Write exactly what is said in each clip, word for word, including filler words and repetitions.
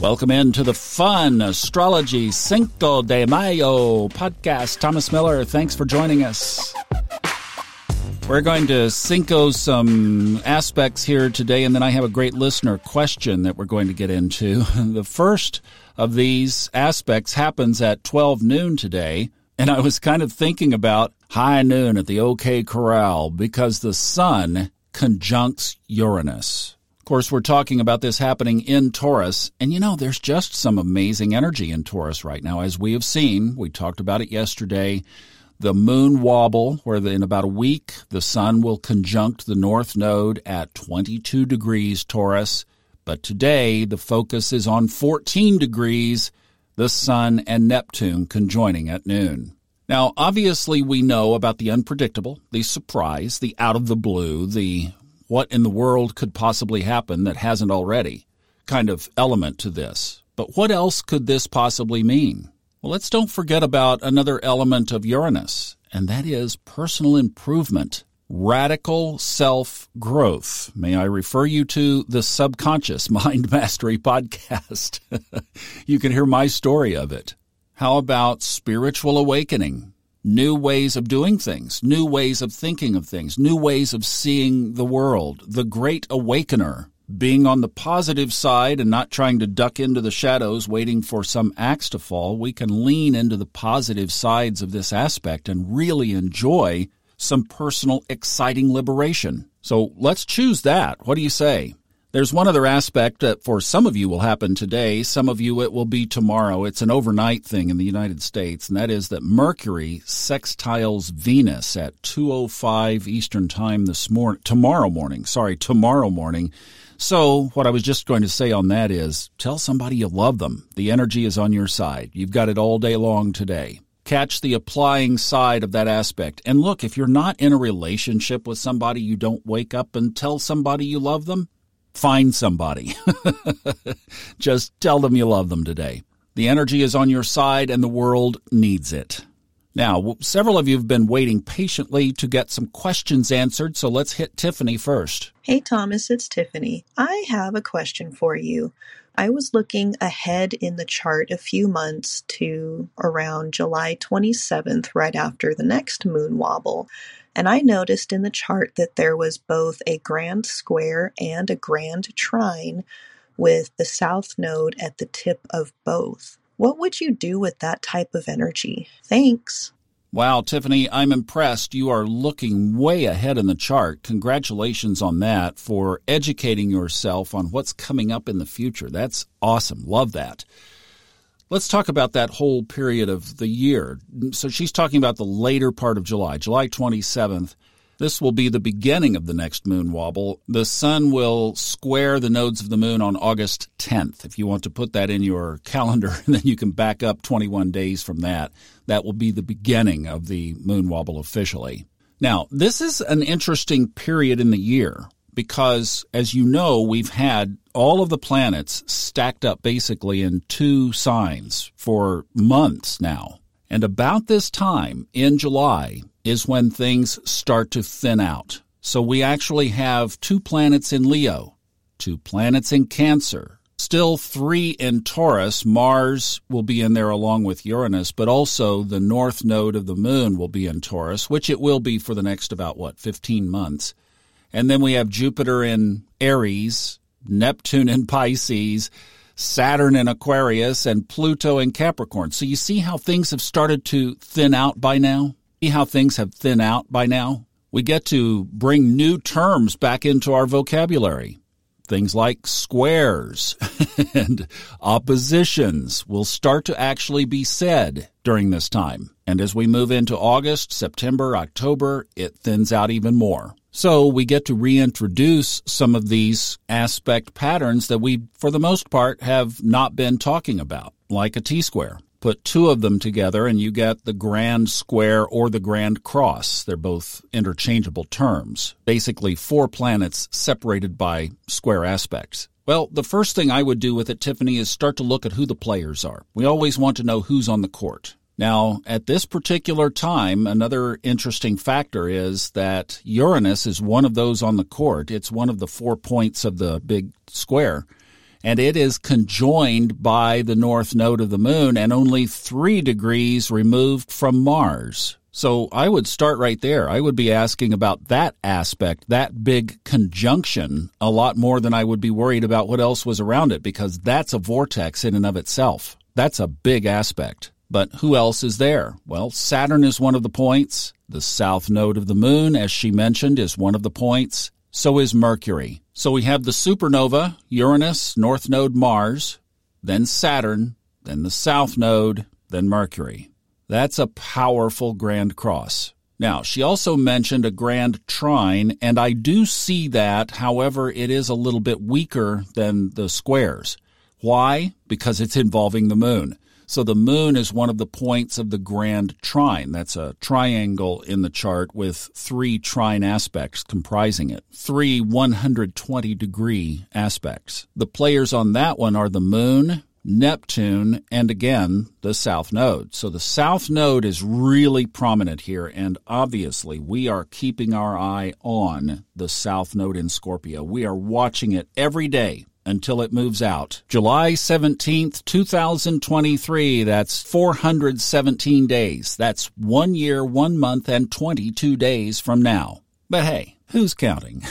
Welcome into the fun Astrology Cinco de Mayo podcast. Thomas Miller, thanks for joining us. We're going to Cinco some aspects here today, and then I have a great listener question that we're going to get into. The first of these aspects happens at twelve noon today, and I was kind of thinking about high noon at the OK Corral because the sun conjuncts Uranus. Of course, we're talking about this happening in Taurus, and you know, there's just some amazing energy in Taurus right now. As we have seen, we talked about it yesterday, the moon wobble, where in about a week, the sun will conjunct the north node at twenty-two degrees Taurus. But today, the focus is on fourteen degrees, the sun and Neptune conjoining at noon. Now, obviously, we know about the unpredictable, the surprise, the out of the blue, the what in the world could possibly happen that hasn't already kind of element to this. But what else could this possibly mean? Well, let's don't forget about another element of Uranus, and that is personal improvement, radical self-growth. May I refer you to the Subconscious Mind Mastery podcast? You can hear my story of it. How about spiritual awakening, new ways of doing things, new ways of thinking of things, new ways of seeing the world, the great awakener? Being on the positive side and not trying to duck into the shadows waiting for some axe to fall, we can lean into the positive sides of this aspect and really enjoy some personal exciting liberation. So let's choose that. What do you say? There's one other aspect that for some of you will happen today, some of you it will be tomorrow. It's an overnight thing in the United States, and that is that Mercury sextiles Venus at two oh five Eastern Time this morning, tomorrow morning, sorry, tomorrow morning. So what I was just going to say on that is tell somebody you love them. The energy is on your side. You've got it all day long today. Catch the applying side of that aspect. And look, if you're not in a relationship with somebody, you don't wake up and tell somebody you love them. Find somebody. Just tell them you love them today. The energy is on your side and the world needs it. Now, several of you have been waiting patiently to get some questions answered, so let's hit Tiffany first. Hey, Thomas, it's Tiffany. I have a question for you. I was looking ahead in the chart a few months to around July twenty-seventh, right after the next moon wobble, and I noticed in the chart that there was both a grand square and a grand trine with the south node at the tip of both. What would you do with that type of energy? Thanks. Wow, Tiffany, I'm impressed. You are looking way ahead in the chart. Congratulations on that for educating yourself on what's coming up in the future. That's awesome. Love that. Let's talk about that whole period of the year. So she's talking about the later part of July, July twenty-seventh. This will be the beginning of the next moon wobble. The sun will square the nodes of the moon on August tenth. If you want to put that in your calendar, then you can back up twenty-one days from that. That will be the beginning of the moon wobble officially. Now, this is an interesting period in the year because, as you know, we've had all of the planets stacked up basically in two signs for months now. And about this time in July is when things start to thin out. So we actually have two planets in Leo, two planets in Cancer, still three in Taurus. Mars will be in there along with Uranus, but also the north node of the moon will be in Taurus, which it will be for the next about, what, fifteen months. And then we have Jupiter in Aries, Neptune in Pisces, Saturn in Aquarius, and Pluto in Capricorn. So you see how things have started to thin out by now? See how things have thinned out by now? We get to bring new terms back into our vocabulary. Things like squares and oppositions will start to actually be said during this time. And as we move into August, September, October, it thins out even more. So we get to reintroduce some of these aspect patterns that we, for the most part, have not been talking about, like a T-square. Put two of them together and you get the grand square or the grand cross. They're both interchangeable terms. Basically, four planets separated by square aspects. Well, the first thing I would do with it, Tiffany, is start to look at who the players are. We always want to know who's on the court. Now, at this particular time, another interesting factor is that Uranus is one of those on the court. It's one of the four points of the big square. and it is conjoined by the north node of the moon and only three degrees removed from Mars. So I would start right there. I would be asking about that aspect, that big conjunction, a lot more than I would be worried about what else was around it, because that's a vortex in and of itself. That's a big aspect. But who else is there? Well, Saturn is one of the points. The south node of the moon, as she mentioned, is one of the points. So is Mercury. So we have the supernova, Uranus, north node Mars, then Saturn, then the south node, then Mercury. That's a powerful grand cross. Now, she also mentioned a grand trine, and I do see that. However, it is a little bit weaker than the squares. Why? Because it's involving the moon. So the moon is one of the points of the grand trine. That's a triangle in the chart with three trine aspects comprising it, three one hundred twenty degree aspects. The players on that one are the moon, Neptune, and again, the south node. So the south node is really prominent here, and obviously we are keeping our eye on the south node in Scorpio. We are watching it every day until it moves out. July seventeenth, twenty twenty-three, that's four hundred seventeen days. That's one year, one month, and twenty-two days from now. But hey, who's counting?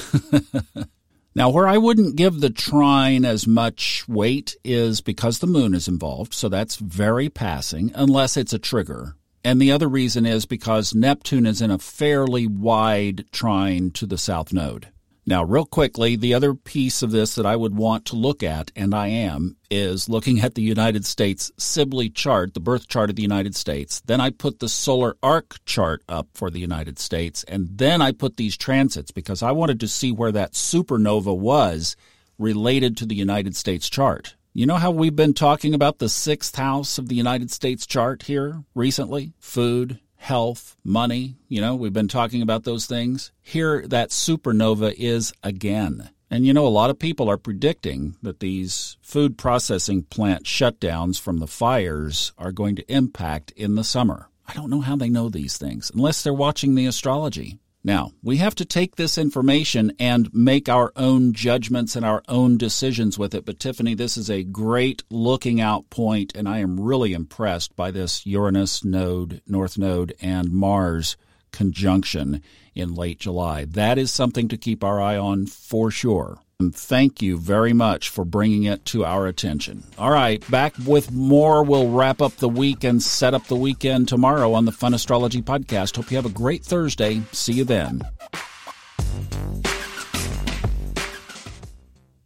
Now, where I wouldn't give the trine as much weight is because the moon is involved, so that's very passing, unless it's a trigger. And the other reason is because Neptune is in a fairly wide trine to the south node. Now, real quickly, the other piece of this that I would want to look at, and I am, is looking at the United States Sibley chart, the birth chart of the United States. Then I put the solar arc chart up for the United States, and then I put these transits because I wanted to see where that supernova was related to the United States chart. You know how we've been talking about the sixth house of the United States chart here recently? Food, health, money, you know, we've been talking about those things. Here, that supernova is again. And, you know, a lot of people are predicting that these food processing plant shutdowns from the fires are going to impact in the summer. I don't know how they know these things unless they're watching the astrology. Now, we have to take this information and make our own judgments and our own decisions with it. But, Tiffany, this is a great looking out point, and I am really impressed by this Uranus node, North node, and Mars conjunction in late July. That is something to keep our eye on for sure. And thank you very much for bringing it to our attention. All right, back with more. We'll wrap up the week and set up the weekend tomorrow on the Fun Astrology Podcast. Hope you have a great Thursday. See you then.